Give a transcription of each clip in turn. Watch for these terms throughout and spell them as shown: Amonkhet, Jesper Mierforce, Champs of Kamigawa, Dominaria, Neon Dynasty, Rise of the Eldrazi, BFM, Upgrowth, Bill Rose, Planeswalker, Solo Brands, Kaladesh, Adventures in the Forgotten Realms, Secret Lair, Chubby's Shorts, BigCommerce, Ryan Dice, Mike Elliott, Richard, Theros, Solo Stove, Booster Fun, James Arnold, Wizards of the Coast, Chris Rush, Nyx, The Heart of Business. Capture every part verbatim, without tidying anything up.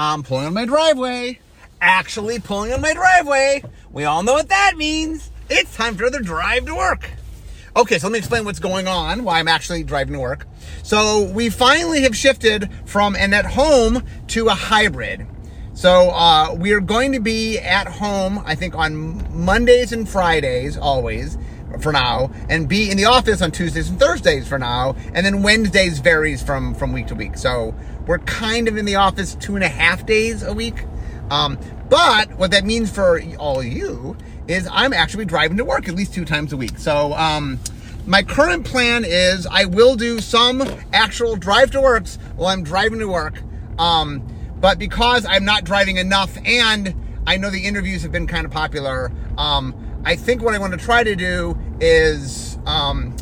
I'm pulling on my driveway. Actually pulling on my driveway. We all know what that means. It's time for another drive to work. Okay, so let me explain what's going on, why I'm actually driving to work. So we finally have shifted from an at-home to a hybrid. So uh, we are going to be at home, I think, on Mondays and Fridays always for now, and be in the office on Tuesdays and Thursdays for now, and then Wednesdays varies from, from week to week. So we're kind of in the office two and a half days a week. Um, but what that means for all you is I'm actually driving to work at least two times a week. So um, my current plan is I will do some actual drive to works while I'm driving to work. Um, but because I'm not driving enough and I know the interviews have been kind of popular, um, I think what I want to try to do is um,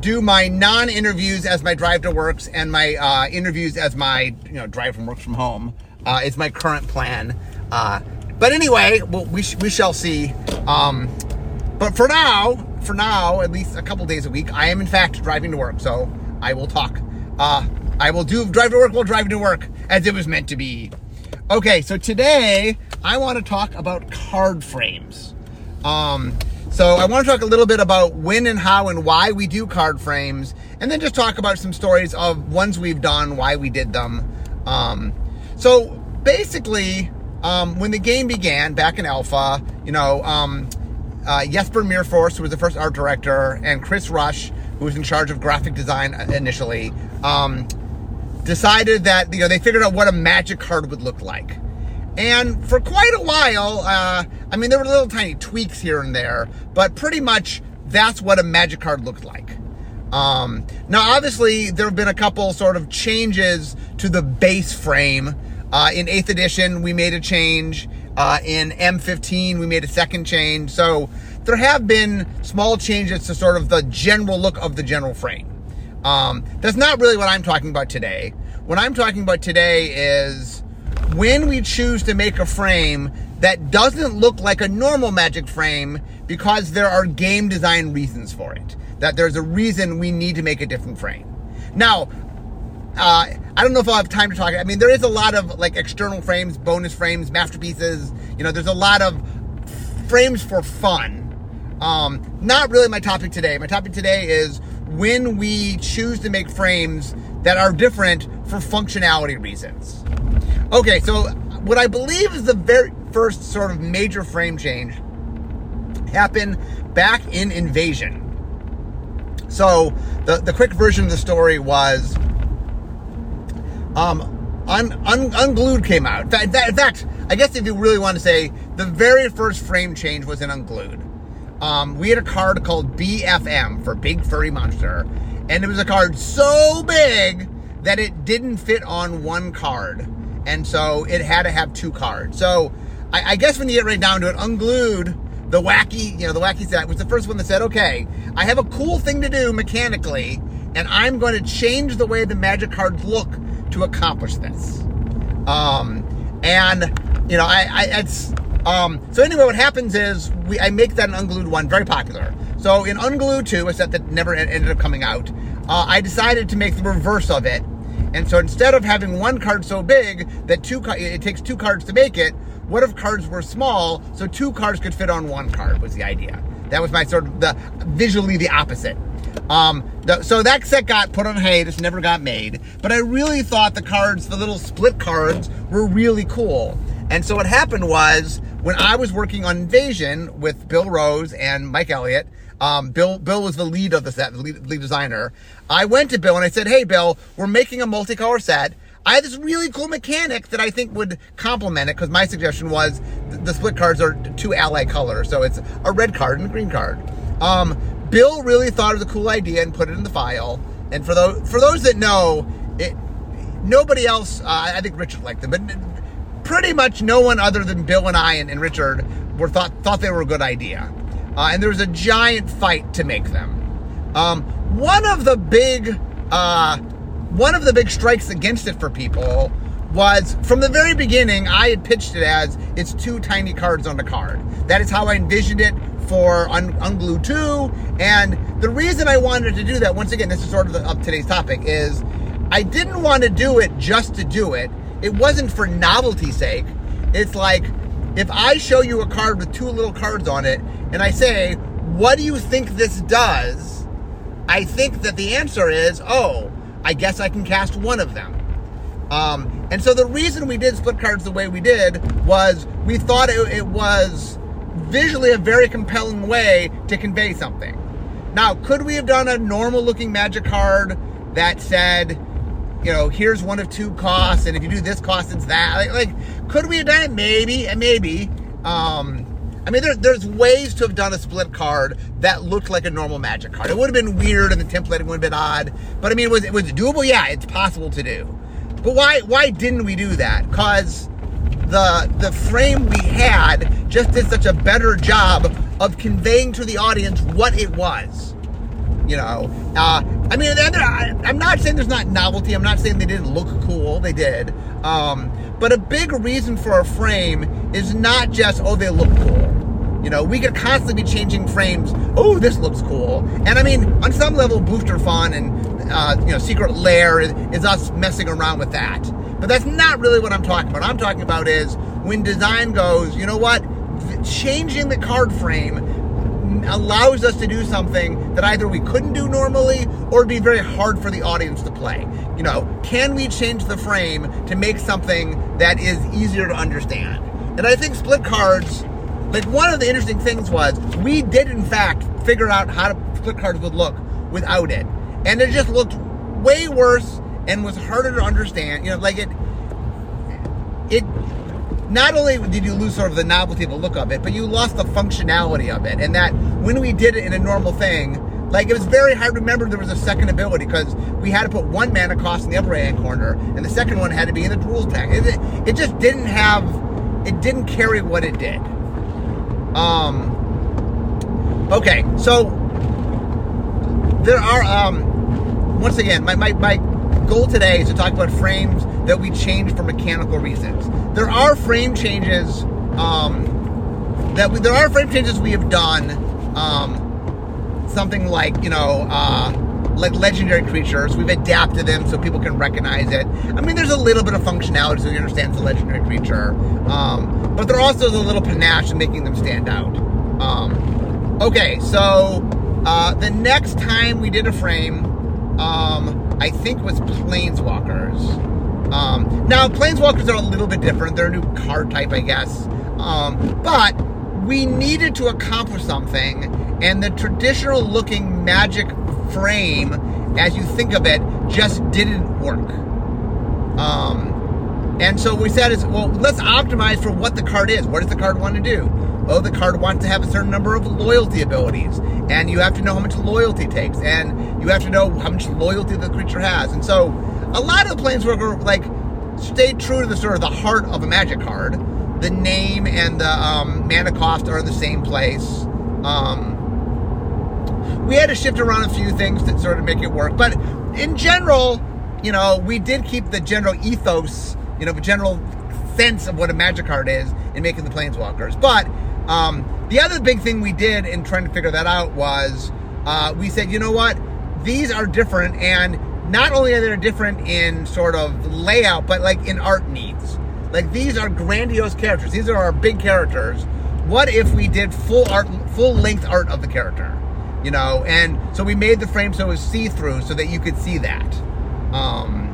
do my non-interviews as my drive to works and my uh, interviews as my you know drive from work from home. Uh, it's my current plan. Uh, but anyway, well, we, sh we shall see. Um, but for now, for now, at least a couple days a week, I am in fact driving to work. So I will talk. Uh, I will do drive to work while driving to work as it was meant to be. Okay, so today I want to talk about card frames. Um, so I want to talk a little bit about when and how and why we do card frames, and then just talk about some stories of ones we've done, why we did them. Um, So basically, um, when the game began back in Alpha, you know, um, uh, Jesper Mierforce, who was the first art director, and Chris Rush, who was in charge of graphic design initially, um, decided that, you know, they figured out what a Magic card would look like. And for quite a while, uh, I mean, there were little tiny tweaks here and there, but pretty much that's what a Magic card looked like. Um, now, obviously, there have been a couple sort of changes to the base frame. Uh, in eighth edition, we made a change. Uh, in M fifteen, we made a second change. So there have been small changes to sort of the general look of the general frame. Um, that's not really what I'm talking about today. What I'm talking about today is when we choose to make a frame that doesn't look like a normal Magic frame because there are game design reasons for it. That there's a reason we need to make a different frame. Now, Uh, I don't know if I'll have time to talk. I mean, there is a lot of like external frames, bonus frames, masterpieces. You know, there's a lot of frames for fun. Um, not really my topic today. My topic today is when we choose to make frames that are different for functionality reasons. Okay, so what I believe is the very first sort of major frame change happened back in Invasion. So the, the quick version of the story was... Um, un, un, Unglued came out. In fact, that, in fact, I guess if you really want to say, the very first frame change was in Unglued. Um, we had a card called B F M, for Big Furry Monster, and it was a card so big that it didn't fit on one card, and so it had to have two cards. So, I, I guess when you get right down to it, Unglued, the wacky, you know, the wacky set, was the first one that said, okay, I have a cool thing to do mechanically, and I'm going to change the way the Magic cards look to accomplish this. Um, and, you know, I, I it's, um, so anyway, what happens is, we, I make that an Unglued one, very popular. So in Unglued two, a set that never ended up coming out, uh, I decided to make the reverse of it. And so instead of having one card so big that two it takes two cards to make it, what if cards were small, so two cards could fit on one card, was the idea. That was my sort of, the visually the opposite. Um, the, so that set got put on hiatus, never got made, but I really thought the cards, the little split cards, were really cool. And so what happened was, when I was working on Invasion with Bill Rose and Mike Elliott, um, Bill, Bill was the lead of the set, the lead, lead designer. I went to Bill and I said, hey Bill, we're making a multicolor set. I have this really cool mechanic that I think would complement it, because my suggestion was th the split cards are two ally colors, so it's a red card and a green card. Um, Bill really thought of the cool idea and put it in the file. And for those for those that know, it, nobody else, uh, I think Richard liked them, but pretty much no one other than Bill and I and, and Richard were thought thought they were a good idea. Uh, and there was a giant fight to make them. Um, one of the big uh, one of the big strikes against it for people was, from the very beginning, I had pitched it as, it's two tiny cards on the card. That is how I envisioned it for Un Unglued two, and the reason I wanted to do that, once again, this is sort of the, up today's topic, is I didn't want to do it just to do it, It wasn't for novelty's sake. It's like, if I show you a card with two little cards on it, and I say, what do you think this does? I think that the answer is, oh, I guess I can cast one of them. Um, and so the reason we did split cards the way we did was we thought it, it was visually a very compelling way to convey something. Now, could we have done a normal-looking Magic card that said, you know, here's one of two costs, and if you do this cost, it's that? Like, like could we have done it? Maybe, and maybe. Um, I mean, there, there's ways to have done a split card that looked like a normal Magic card. It would have been weird, and the templating would have been odd. But, I mean, was, was it doable? Yeah, it's possible to do. But why why didn't we do that? Because the the frame we had just did such a better job of conveying to the audience what it was. You know, uh, I mean, I'm not saying there's not novelty. I'm not saying they didn't look cool. They did. Um, but a big reason for a frame is not just, oh, they look cool. You know, we could constantly be changing frames. Oh, this looks cool. And I mean, on some level, Booster Fun and, uh, you know, Secret Lair is, is us messing around with that. But that's not really what I'm talking about. What I'm talking about is when design goes, you know what? Changing the card frame allows us to do something that either we couldn't do normally or it'd be very hard for the audience to play. You know, can we change the frame to make something that is easier to understand? And I think split cards, like one of the interesting things was we did in fact figure out how to split cards would look without it. And it just looked way worse and was harder to understand. You know, like it, it, not only did you lose sort of the novelty of the look of it, but you lost the functionality of it. And that when we did it in a normal thing, like it was very hard to remember there was a second ability because we had to put one mana cost in the upper right-hand corner and the second one had to be in the rules tag. It, it just didn't have, it didn't carry what it did. Um. Okay, so there are, um, once again, my, my, my goal today is to talk about frames that we change for mechanical reasons. There are frame changes um, that we, there are frame changes we have done. Um, something like you know, uh, like legendary creatures, we've adapted them so people can recognize it. I mean, there's a little bit of functionality so you understand it's a legendary creature, um, but there also is a little panache in making them stand out. Um, okay, so uh, the next time we did a frame, um, I think was Planeswalkers. Um, now, Planeswalkers are a little bit different. They're a new card type, I guess. Um, but we needed to accomplish something, and the traditional-looking Magic frame, as you think of it, just didn't work. Um, and so what we said is, well, let's optimize for what the card is. What does the card want to do? Oh, the card wants to have a certain number of loyalty abilities, and you have to know how much loyalty it takes, and you have to know how much loyalty the creature has. And so a lot of the Planeswalker, like, stay true to the sort of the heart of a Magic card. The name and the um, mana cost are in the same place. Um, we had to shift around a few things to sort of make it work. But in general, you know, we did keep the general ethos, you know, the general sense of what a Magic card is in making the Planeswalkers. But um, the other big thing we did in trying to figure that out was uh, we said, you know what, these are different, and not only are they different in sort of layout, but like in art needs. Like these are grandiose characters. These are our big characters. What if we did full art, full length art of the character? You know, and so we made the frame so it was see-through so that you could see that. Um,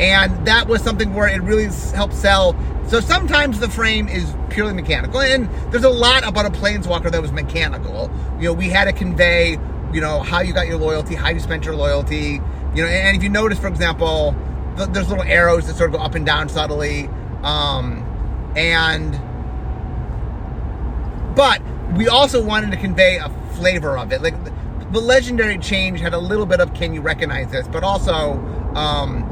and that was something where it really helped sell. So sometimes the frame is purely mechanical, and there's a lot about a Planeswalker that was mechanical. You know, we had to convey, you know, how you got your loyalty, how you spent your loyalty. You know, and if you notice, for example, th there's little arrows that sort of go up and down subtly, um, and but we also wanted to convey a flavor of it. Like the, the legendary change had a little bit of "Can you recognize this?" But also, um,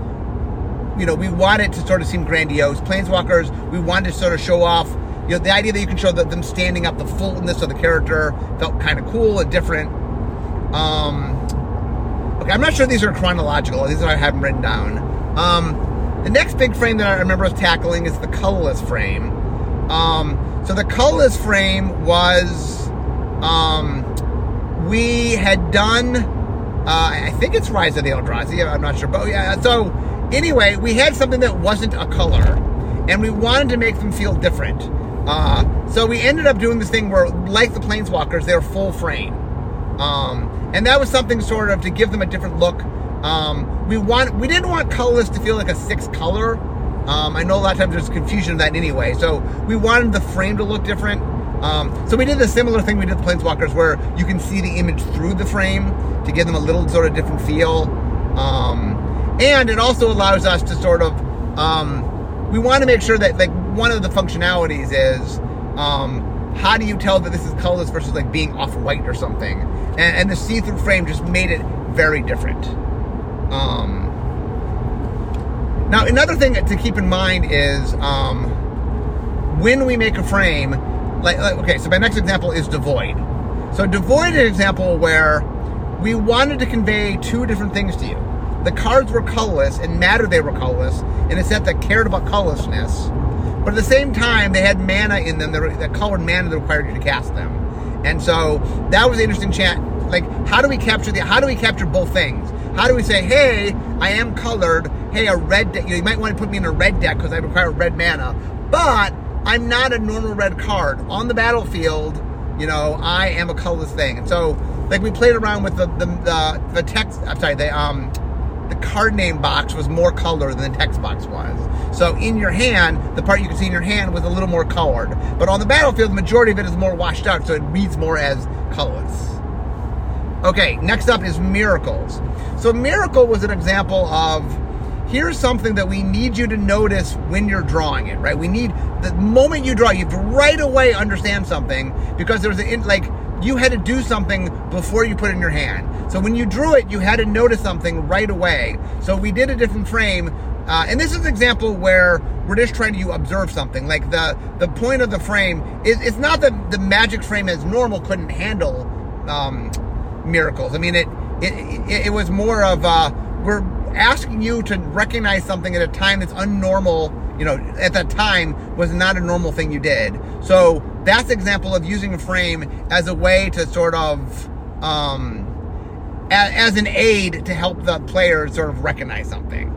you know, we wanted to sort of seem grandiose. Planeswalkers, we wanted to sort of show off. You know, the idea that you can show the, them standing up, the fullness of the character felt kind of cool and different. Um, Okay, I'm not sure these are chronological. These are I have them written down. Um, the next big frame that I remember us tackling is the colorless frame. Um, so the colorless frame was, um, we had done, uh, I think it's Rise of the Eldrazi. I'm not sure, but yeah. So Anyway, we had something that wasn't a color, and we wanted to make them feel different. Uh, so we ended up doing this thing where, like the Planeswalkers, they're full frame. Um, and that was something sort of to give them a different look. Um, we want we didn't want colorless to feel like a sixth color. Um, I know a lot of times there's confusion of that anyway. So we wanted the frame to look different. Um, so we did the similar thing we did with Planeswalkers, where you can see the image through the frame to give them a little sort of different feel. Um, and it also allows us to sort of, um, we want to make sure that, like, one of the functionalities is, um, how do you tell that this is colorless versus, like, being off-white or something? And, and the see-through frame just made it very different. Um, now, another thing to keep in mind is, um, when we make a frame, like, like, okay, so my next example is Devoid. So Devoid is an example where we wanted to convey two different things to you. The cards were colorless, and mattered they were colorless, in a set that cared about colorlessness. But at the same time, they had mana in them, that colored mana that required you to cast them. And so that was an interesting chat. Like, how do we capture the? How do we capture both things? How do we say, hey, I am colored. Hey, a red deck. You know, you might want to put me in a red deck because I require red mana. But I'm not a normal red card on the battlefield. You know, I am a colorless thing. And so, like, we played around with the the the, the text. I'm sorry, the um. The card name box was more colored than the text box was. So in your hand, the part you can see in your hand was a little more colored. But on the battlefield, the majority of it is more washed out, so it reads more as colorless. Okay, next up is Miracles. So Miracle was an example of, here's something that we need you to notice when you're drawing it, right? We need, the moment you draw, you have to right away understand something, because there's a, like, you had to do something before you put it in your hand. So when you drew it, you had to notice something right away. So we did a different frame. Uh, and this is an example where we're just trying to observe something. Like the, the point of the frame is, it's not that the magic frame as normal couldn't handle um, miracles. I mean, it, it, it, it was more of uh, we're asking you to recognize something at a time that's unnormal. You know, at that time was not a normal thing you did. So that's an example of using a frame as a way to sort of, um, a, as an aid to help the player sort of recognize something.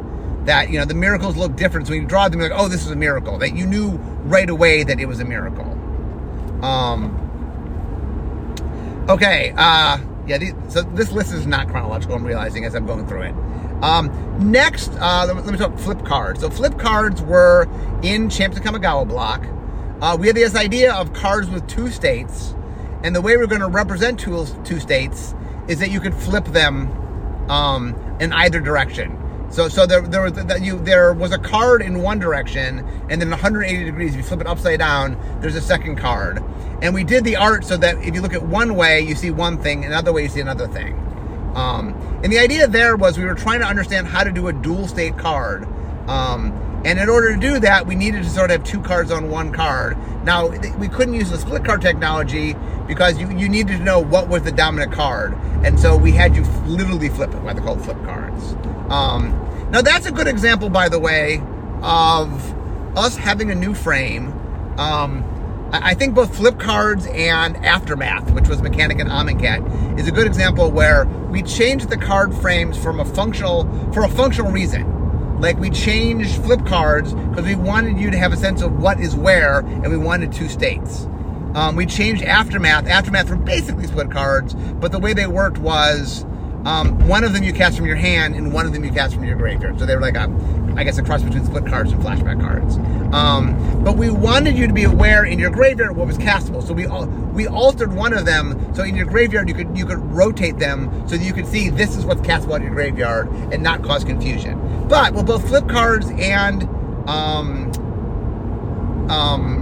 That, you know, the miracles look different. So when you draw them, you're like, oh, this is a miracle. That you knew right away that it was a miracle. Um, okay, uh, yeah, these, so this list is not chronological, I'm realizing as I'm going through it. Um, next, uh, let me talk flip cards. So flip cards were in Champs of Kamigawa block. Uh, we had this idea of cards with two states, and the way we're going to represent two, two states is that you could flip them um, in either direction. So, so there, there was that you there was a card in one direction, and then one hundred eighty degrees, if you flip it upside down, there's a second card. And we did the art so that if you look at one way, you see one thing, and another way you see another thing. Um, and the idea there was we were trying to understand how to do a dual state card. Um, and in order to do that, we needed to sort of have two cards on one card. Now, we couldn't use the split card technology because you, you needed to know what was the dominant card. And so we had you literally flip it, why they're called flip cards. Um, now, that's a good example, by the way, of us having a new frame. Um, I think both flip cards and Aftermath, which was Mechanic and Amonkhet, is a good example where we changed the card frames from a functional for a functional reason. Like, we changed flip cards because we wanted you to have a sense of what is where, and we wanted two states. Um, we changed Aftermath. Aftermath were basically split cards, but the way they worked was um, one of them you cast from your hand, and one of them you cast from your graveyard. So they were like a I guess a cross between split cards and flashback cards. Um, but we wanted you to be aware in your graveyard what was castable. So we al we altered one of them, so in your graveyard you could you could rotate them so that you could see this is what's castable in your graveyard and not cause confusion. But with both flip cards and um, um,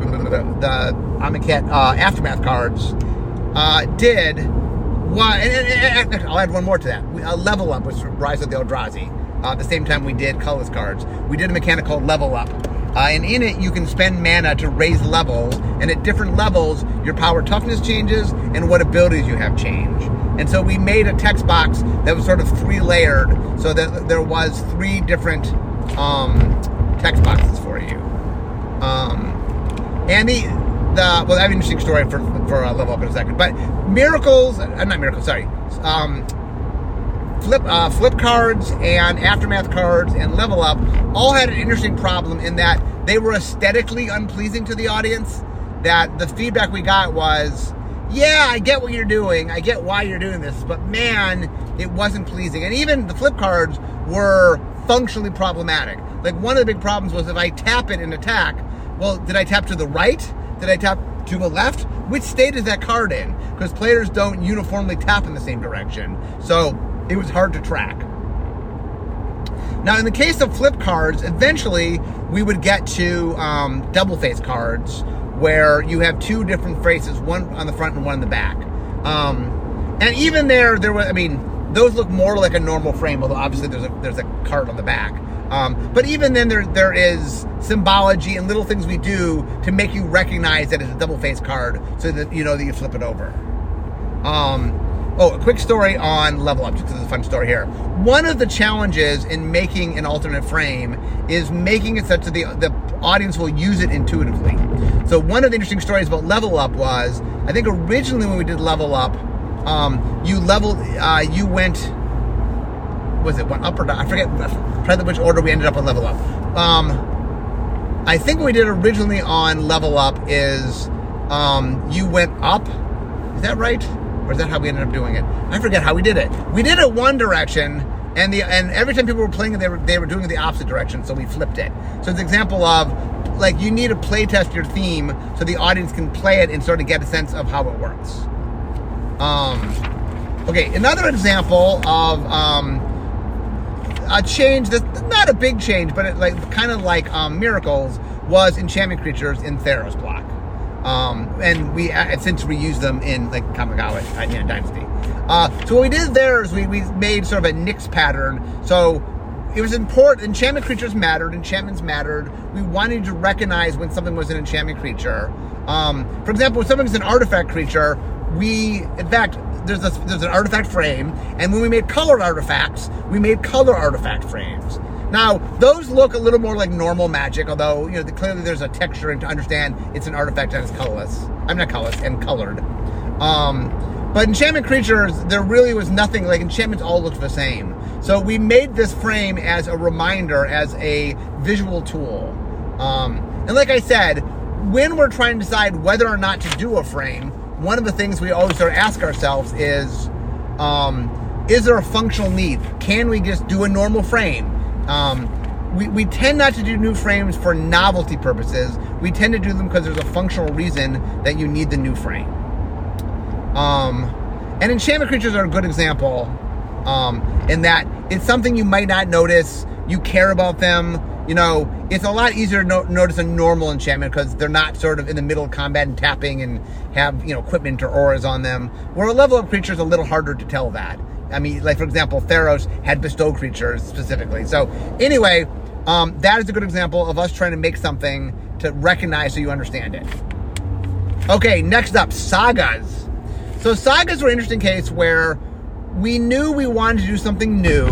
the Amonkhet uh, Aftermath cards uh, did, why, and, and, and I'll add one more to that. We, uh, Level Up was Rise of the Eldrazi. Uh, at the same time we did colorless cards. We did a mechanic called Level Up. Uh, and in it, you can spend mana to raise levels. And at different levels, your power toughness changes and what abilities you have change. And so we made a text box that was sort of three-layered so that there was three different um, text boxes for you. Um, and the, the... Well, I have an interesting story for, for uh, Level Up in a second. But Miracles... Uh, not Miracles, sorry. Um... flip uh, flip cards and aftermath cards and level up all had an interesting problem in that they were aesthetically unpleasing to the audience. That the feedback we got was, yeah, I get what you're doing, I get why you're doing this, but man, it wasn't pleasing. And even the flip cards were functionally problematic. Like, one of the big problems was, if I tap it and attack, well, did I tap to the right? Did I tap to the left? Which state is that card in? Because players don't uniformly tap in the same direction. So it was hard to track. Now, in the case of flip cards, eventually we would get to um, double face cards, where you have two different faces, one on the front and one in the back. Um, and even there, there was, I mean, those look more like a normal frame, although obviously there's a, there's a card on the back. Um, but even then, there there is symbology and little things we do to make you recognize that it's a double-faced card, so that you know that you flip it over. Um, oh, a quick story on level up, because it's a fun story here. One of the challenges in making an alternate frame is making it such that the, the audience will use it intuitively. So one of the interesting stories about level up was, I think originally when we did level up, um, you leveled, uh, you went... was it one up or down? I forget I which order we ended up on level up. Um, I think what we did originally on level up is um, you went up. Is that right? Or is that how we ended up doing it? I forget how we did it. We did it one direction, and the and every time people were playing it, they were, they were doing it the opposite direction, so we flipped it. So it's an example of, like, you need to play test your theme so the audience can play it and sort of get a sense of how it works. Um, okay, another example of... Um, a change that's not a big change, but it like kind of like um, miracles, was enchantment creatures in Theros block, um, and we uh, since we use them in like Kamigawa uh, Neon Dynasty. Uh, so what we did there is we we made sort of a Nyx pattern. So it was important. Enchantment creatures mattered. Enchantments mattered. We wanted to recognize when something was an enchantment creature. Um, for example, when something was an artifact creature, we in fact. There's, a, there's an artifact frame, and when we made colored artifacts, we made color artifact frames. Now, those look a little more like normal magic, although, you know, the, clearly there's a texture to understand it's an artifact that is colorless. I'm not colorless, and colored. Um, but enchantment creatures, there really was nothing, like enchantments all looked the same. So we made this frame as a reminder, as a visual tool. Um, and like I said, when we're trying to decide whether or not to do a frame, one of the things we always sort of ask ourselves is, um, is there a functional need? Can we just do a normal frame? Um, we, we tend not to do new frames for novelty purposes. We tend to do them because there's a functional reason that you need the new frame. Um, and enchantment creatures are a good example um, in that it's something you might not notice. You care about them. You know, it's a lot easier to no notice a normal enchantment because they're not sort of in the middle of combat and tapping and have, you know, equipment or auras on them. Where a level up creature is a little harder to tell that. I mean, like, for example, Theros had bestow creatures specifically. So anyway, um, that is a good example of us trying to make something to recognize so you understand it. Okay, next up, sagas. So sagas were an interesting case where we knew we wanted to do something new.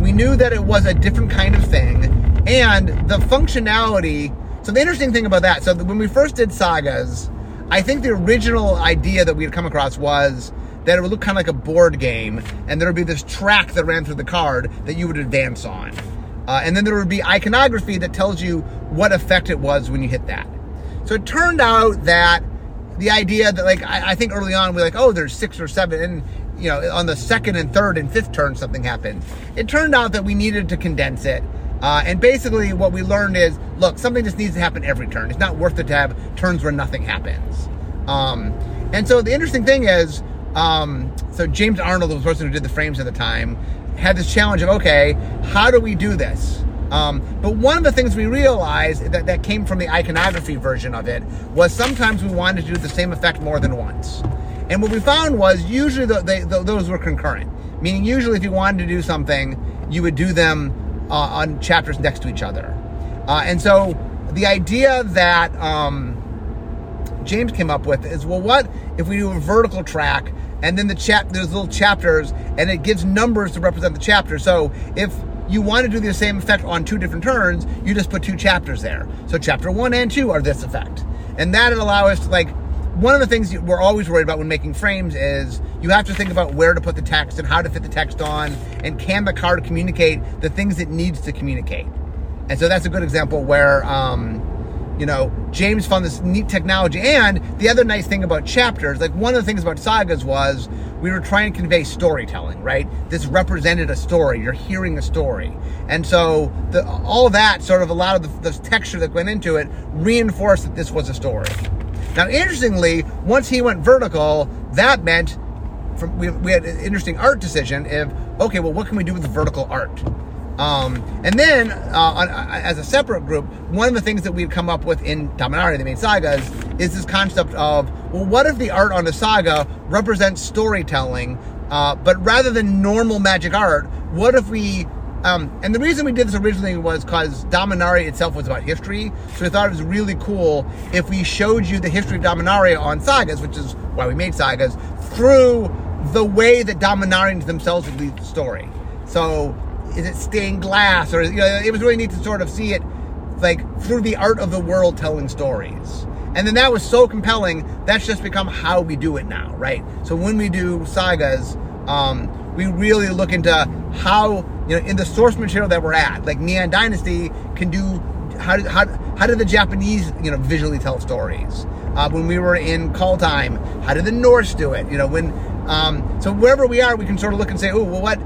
We knew that it was a different kind of thing. And the functionality, so the interesting thing about that, so when we first did sagas, I think the original idea that we had come across was that it would look kind of like a board game, and there would be this track that ran through the card that you would advance on. Uh, and then there would be iconography that tells you what effect it was when you hit that. So it turned out that the idea that, like, I, I think early on we were like, oh, there's six or seven, and, you know, on the second and third and fifth turn something happened. It turned out that we needed to condense it. Uh, and basically what we learned is, look, something just needs to happen every turn. It's not worth it to have turns where nothing happens. Um, and so the interesting thing is, um, so James Arnold, the person who did the frames at the time, had this challenge of, okay, how do we do this? Um, but one of the things we realized that, that came from the iconography version of it was sometimes we wanted to do the same effect more than once. And what we found was usually the, they, the, those were concurrent, meaning usually if you wanted to do something, you would do them Uh, on chapters next to each other. Uh, and so the idea that um, James came up with is, well, what if we do a vertical track and then the chap there's little chapters and it gives numbers to represent the chapter. So if you want to do the same effect on two different turns, you just put two chapters there. So chapter one and two are this effect. And that would allow us to, like, one of the things we're always worried about when making frames is you have to think about where to put the text and how to fit the text on, and can the card communicate the things it needs to communicate. And so that's a good example where, um, you know, James found this neat technology. And the other nice thing about chapters, like one of the things about sagas was we were trying to convey storytelling, right? This represented a story. You're hearing a story. And so the, all that sort of a lot of the, the texture that went into it reinforced that this was a story. Now, interestingly, once he went vertical, that meant from, we, we had an interesting art decision of, okay, well, what can we do with the vertical art? Um, and then, uh, on, as a separate group, one of the things that we've come up with in Dominaria, the main sagas, is this concept of, well, what if the art on the saga represents storytelling, uh, but rather than normal magic art, what if we... Um, and the reason we did this originally was because Dominaria itself was about history, so we thought it was really cool if we showed you the history of Dominaria on sagas, which is why we made sagas, through the way that Dominarians themselves would lead the story. So, is it stained glass? Or, you know, it was really neat to sort of see it, like, through the art of the world telling stories. And then that was so compelling, that's just become how we do it now, right? So when we do sagas, um... we really look into how, you know, in the source material that we're at, like Neon Dynasty can do, how did, how, how did the Japanese, you know, visually tell stories? Uh, when we were in Call Time, how did the Norse do it? You know, when, um, so wherever we are, we can sort of look and say, oh, well, what,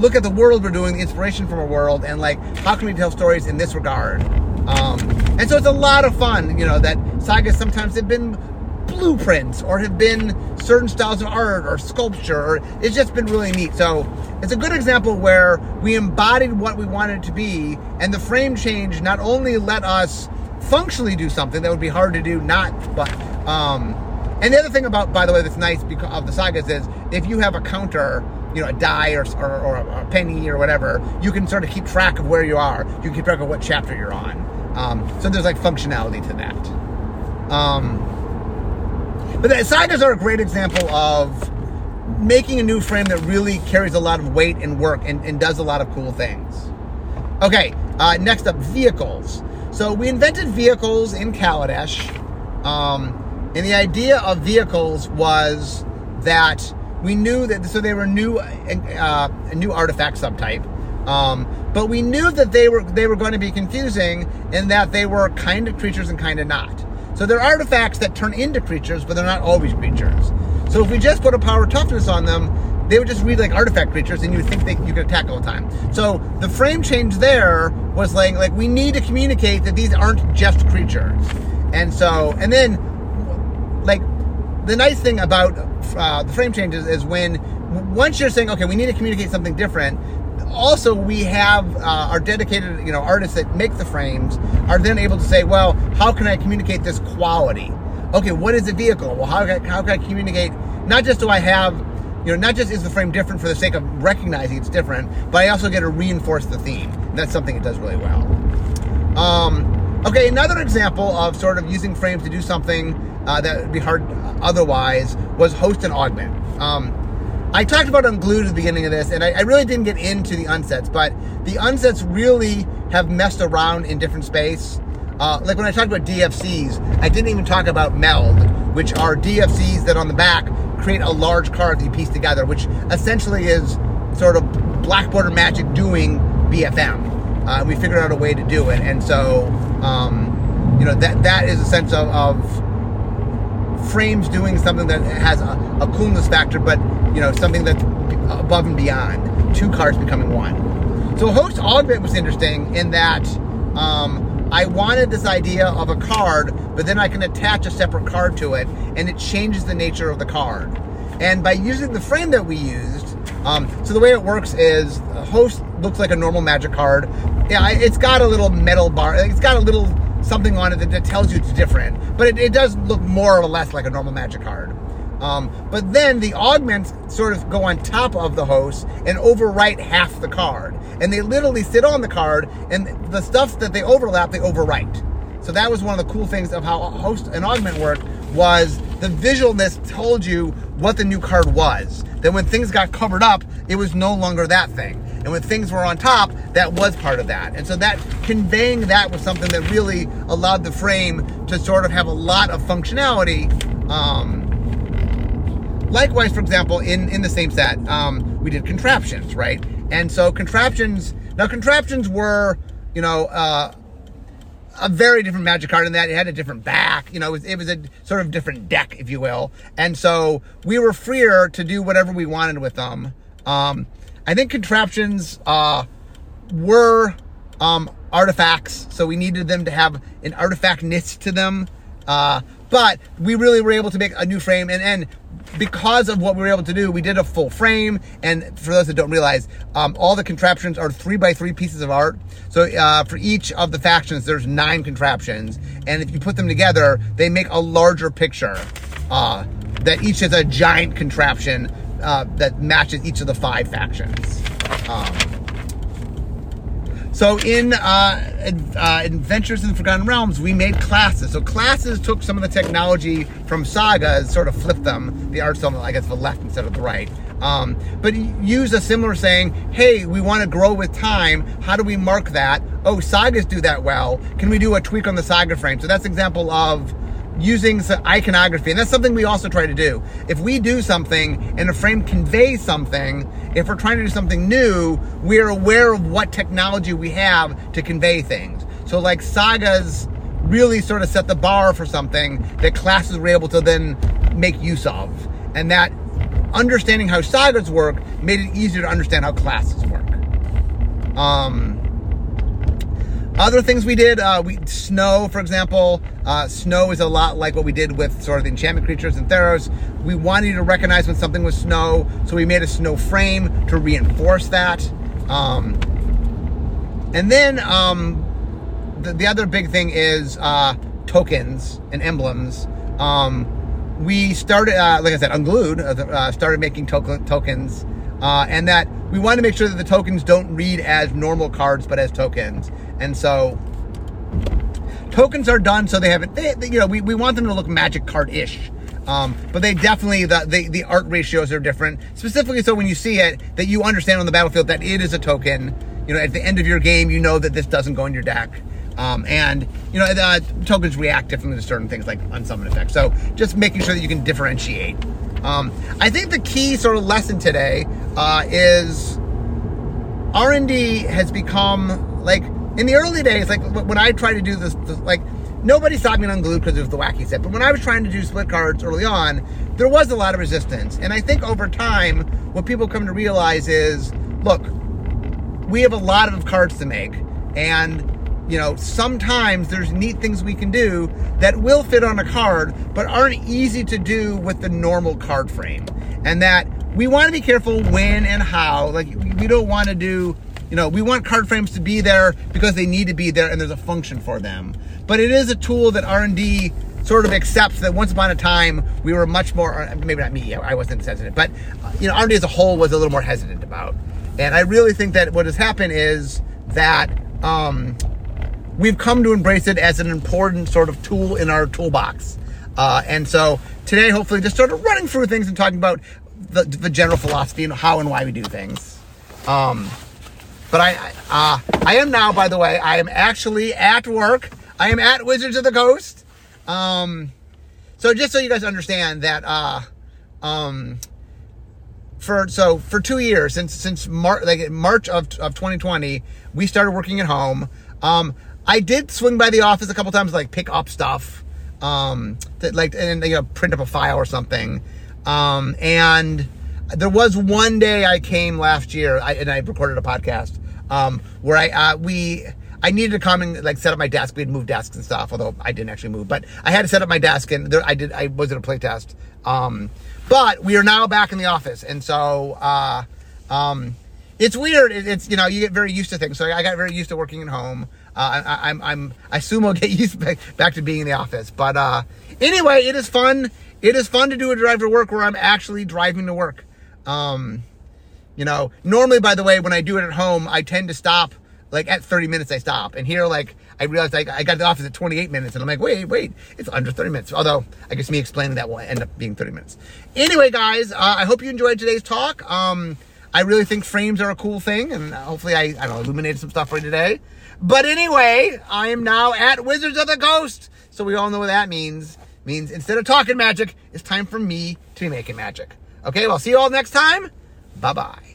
look at the world we're doing, the inspiration from our world, and like, how can we tell stories in this regard? Um, and so it's a lot of fun, you know, that sagas sometimes have been blueprints or have been certain styles of art or sculpture, or it's just been really neat. So it's a good example where we embodied what we wanted it to be, and the frame change not only let us functionally do something that would be hard to do not, but um and the other thing about, by the way, that's nice because of the sagas is if you have a counter, you know, a die or, or, or a penny or whatever, you can sort of keep track of where you are, you can keep track of what chapter you're on, um so there's like functionality to that. um But the sagas are a great example of making a new frame that really carries a lot of weight and work and, and does a lot of cool things. Okay, uh, next up, vehicles. So we invented vehicles in Kaladesh. Um, and the idea of vehicles was that we knew that, so they were new, uh, a new artifact subtype. Um, but we knew that they were, they were going to be confusing in that they were kind of creatures and kind of not. So they're artifacts that turn into creatures, but they're not always creatures. So if we just put a power toughness on them, they would just read like artifact creatures, and you would think they, you could attack all the time. So the frame change there was like, like we need to communicate that these aren't just creatures. And so, and then, like, the nice thing about uh, the frame changes is when, once you're saying, okay, we need to communicate something different, also, we have uh, our dedicated, you know, artists that make the frames are then able to say, well, how can I communicate this quality? Okay, what is a vehicle? Well, how can I, how can I communicate? Not just do I have, you know, not just is the frame different for the sake of recognizing it's different, but I also get to reinforce the theme. And that's something it does really well. Um, okay, another example of sort of using frames to do something uh, that would be hard otherwise was host and augment. Um, I talked about Unglued at the beginning of this, and I, I really didn't get into the unsets, but the unsets really have messed around in different space. Uh, like when I talked about D F Cs, I didn't even talk about meld, which are D F Cs that on the back create a large card that you piece together, which essentially is sort of Black Border Magic doing B F M. Uh, we figured out a way to do it, and so, um, you know, that that is a sense of... of frames doing something that has a, a coolness factor, but, you know, something that's above and beyond. Two cards becoming one. So Host Augment was interesting in that um, I wanted this idea of a card, but then I can attach a separate card to it, and it changes the nature of the card. And by using the frame that we used, um, so the way it works is Host looks like a normal magic card. Yeah, it's got a little metal bar. It's got a little... something on it that tells you it's different, but it, it does look more or less like a normal magic card. Um, but then the augments sort of go on top of the host and overwrite half the card, and they literally sit on the card, and the stuff that they overlap, they overwrite. So that was one of the cool things of how host and augment worked, was the visualness told you what the new card was. Then when things got covered up, it was no longer that thing. And when things were on top, that was part of that. And so that conveying that was something that really allowed the frame to sort of have a lot of functionality Um, likewise, for example, in, in the same set, um, we did contraptions, right? And so contraptions, now contraptions were, you know, uh, a very different Magic card in that. It had a different back, you know, it was, it was a sort of different deck, if you will. And so we were freer to do whatever we wanted with them. Um, I think contraptions uh, were um, artifacts, so we needed them to have an artifact-ness to them. Uh, but we really were able to make a new frame, and, and because of what we were able to do, we did a full frame. And for those that don't realize, um, all the contraptions are three by three pieces of art. So uh, for each of the factions, there's nine contraptions, and if you put them together, they make a larger picture uh, that each is a giant contraption uh, that matches each of the five factions. Um, so in uh, uh, Adventures in the Forgotten Realms, we made classes. So classes took some of the technology from sagas, sort of flipped them, the art style, I guess, the left instead of the right. Um, but use a similar saying, hey, we want to grow with time. How do we mark that? Oh, sagas do that well. Can we do a tweak on the saga frame? So that's an example of using iconography, and that's something we also try to do. If we do something and a frame conveys something, if we're trying to do something new, we're aware of what technology we have to convey things. So like sagas really sort of set the bar for something that classes were able to then make use of. And that understanding how sagas work made it easier to understand how classes work. Um, Other things we did, uh, we snow, for example. Uh, snow is a lot like what we did with sort of the enchantment creatures in Theros. We wanted to recognize when something was snow, so we made a snow frame to reinforce that. Um, and then um, the, the other big thing is uh, tokens and emblems. Um, we started, uh, like I said, Unglued, uh, started making to tokens. Uh, and that we want to make sure that the tokens don't read as normal cards, but as tokens. And so tokens are done so they haven't, they, they, you know, we, we want them to look Magic card-ish. Um, but they definitely, the, the, the art ratios are different. Specifically so when you see it, that you understand on the battlefield that it is a token. You know, at the end of your game, you know that this doesn't go in your deck. Um, and, you know, uh, tokens react differently to certain things like unsummon effects. So just making sure that you can differentiate. Um, I think the key sort of lesson today uh, is R and D has become, like, in the early days, like, when I tried to do this, this like, nobody stopped me on Unglued because it was the wacky set. But when I was trying to do split cards early on, there was a lot of resistance. And I think over time, what people come to realize is, look, we have a lot of cards to make. And, you know, sometimes there's neat things we can do that will fit on a card, but aren't easy to do with the normal card frame. And that we want to be careful when and how. Like, we don't want to do, you know, we want card frames to be there because they need to be there and there's a function for them. But it is a tool that R and D sort of accepts that once upon a time we were much more, maybe not me, I wasn't hesitant, but, you know, R and D as a whole was a little more hesitant about. And I really think that what has happened is that, um... we've come to embrace it as an important sort of tool in our toolbox. Uh, and so today, hopefully, just sort of running through things and talking about the, the general philosophy and how and why we do things. Um, but I uh, I am now, by the way, I am actually at work. I am at Wizards of the Coast. Um, so just so you guys understand that uh, um, for so for two years, since since Mar like March of, of twenty twenty, we started working at home. Um, I did swing by the office a couple times, like pick up stuff, um, that like, and, you know, print up a file or something. Um, and there was one day I came last year I, and I recorded a podcast, um, where I, uh, we, I needed to come and like set up my desk. We had moved desks and stuff, although I didn't actually move, but I had to set up my desk and there, I did, I was at a play test. Um, but we are now back in the office. And so, uh, um, it's weird. It's, you know, you get very used to things. So I got very used to working at home. Uh, I, I'm, I'm, I assume I'll get used back, back to being in the office. But uh, anyway, it is fun. It is fun to do a drive to work where I'm actually driving to work. Um, you know, normally, by the way, when I do it at home, I tend to stop. Like at thirty minutes, I stop. And here, like, I realized I, I got to the office at twenty-eight minutes. And I'm like, wait, wait, it's under thirty minutes. Although, I guess me explaining that will end up being thirty minutes. Anyway, guys, uh, I hope you enjoyed today's talk. Um... I really think frames are a cool thing, and hopefully I, I don't know, illuminated some stuff for you today. But anyway, I am now at Wizards of the Coast, so we all know what that means. means instead of talking magic, it's time for me to be making magic. Okay, well, see you all next time. Bye-bye.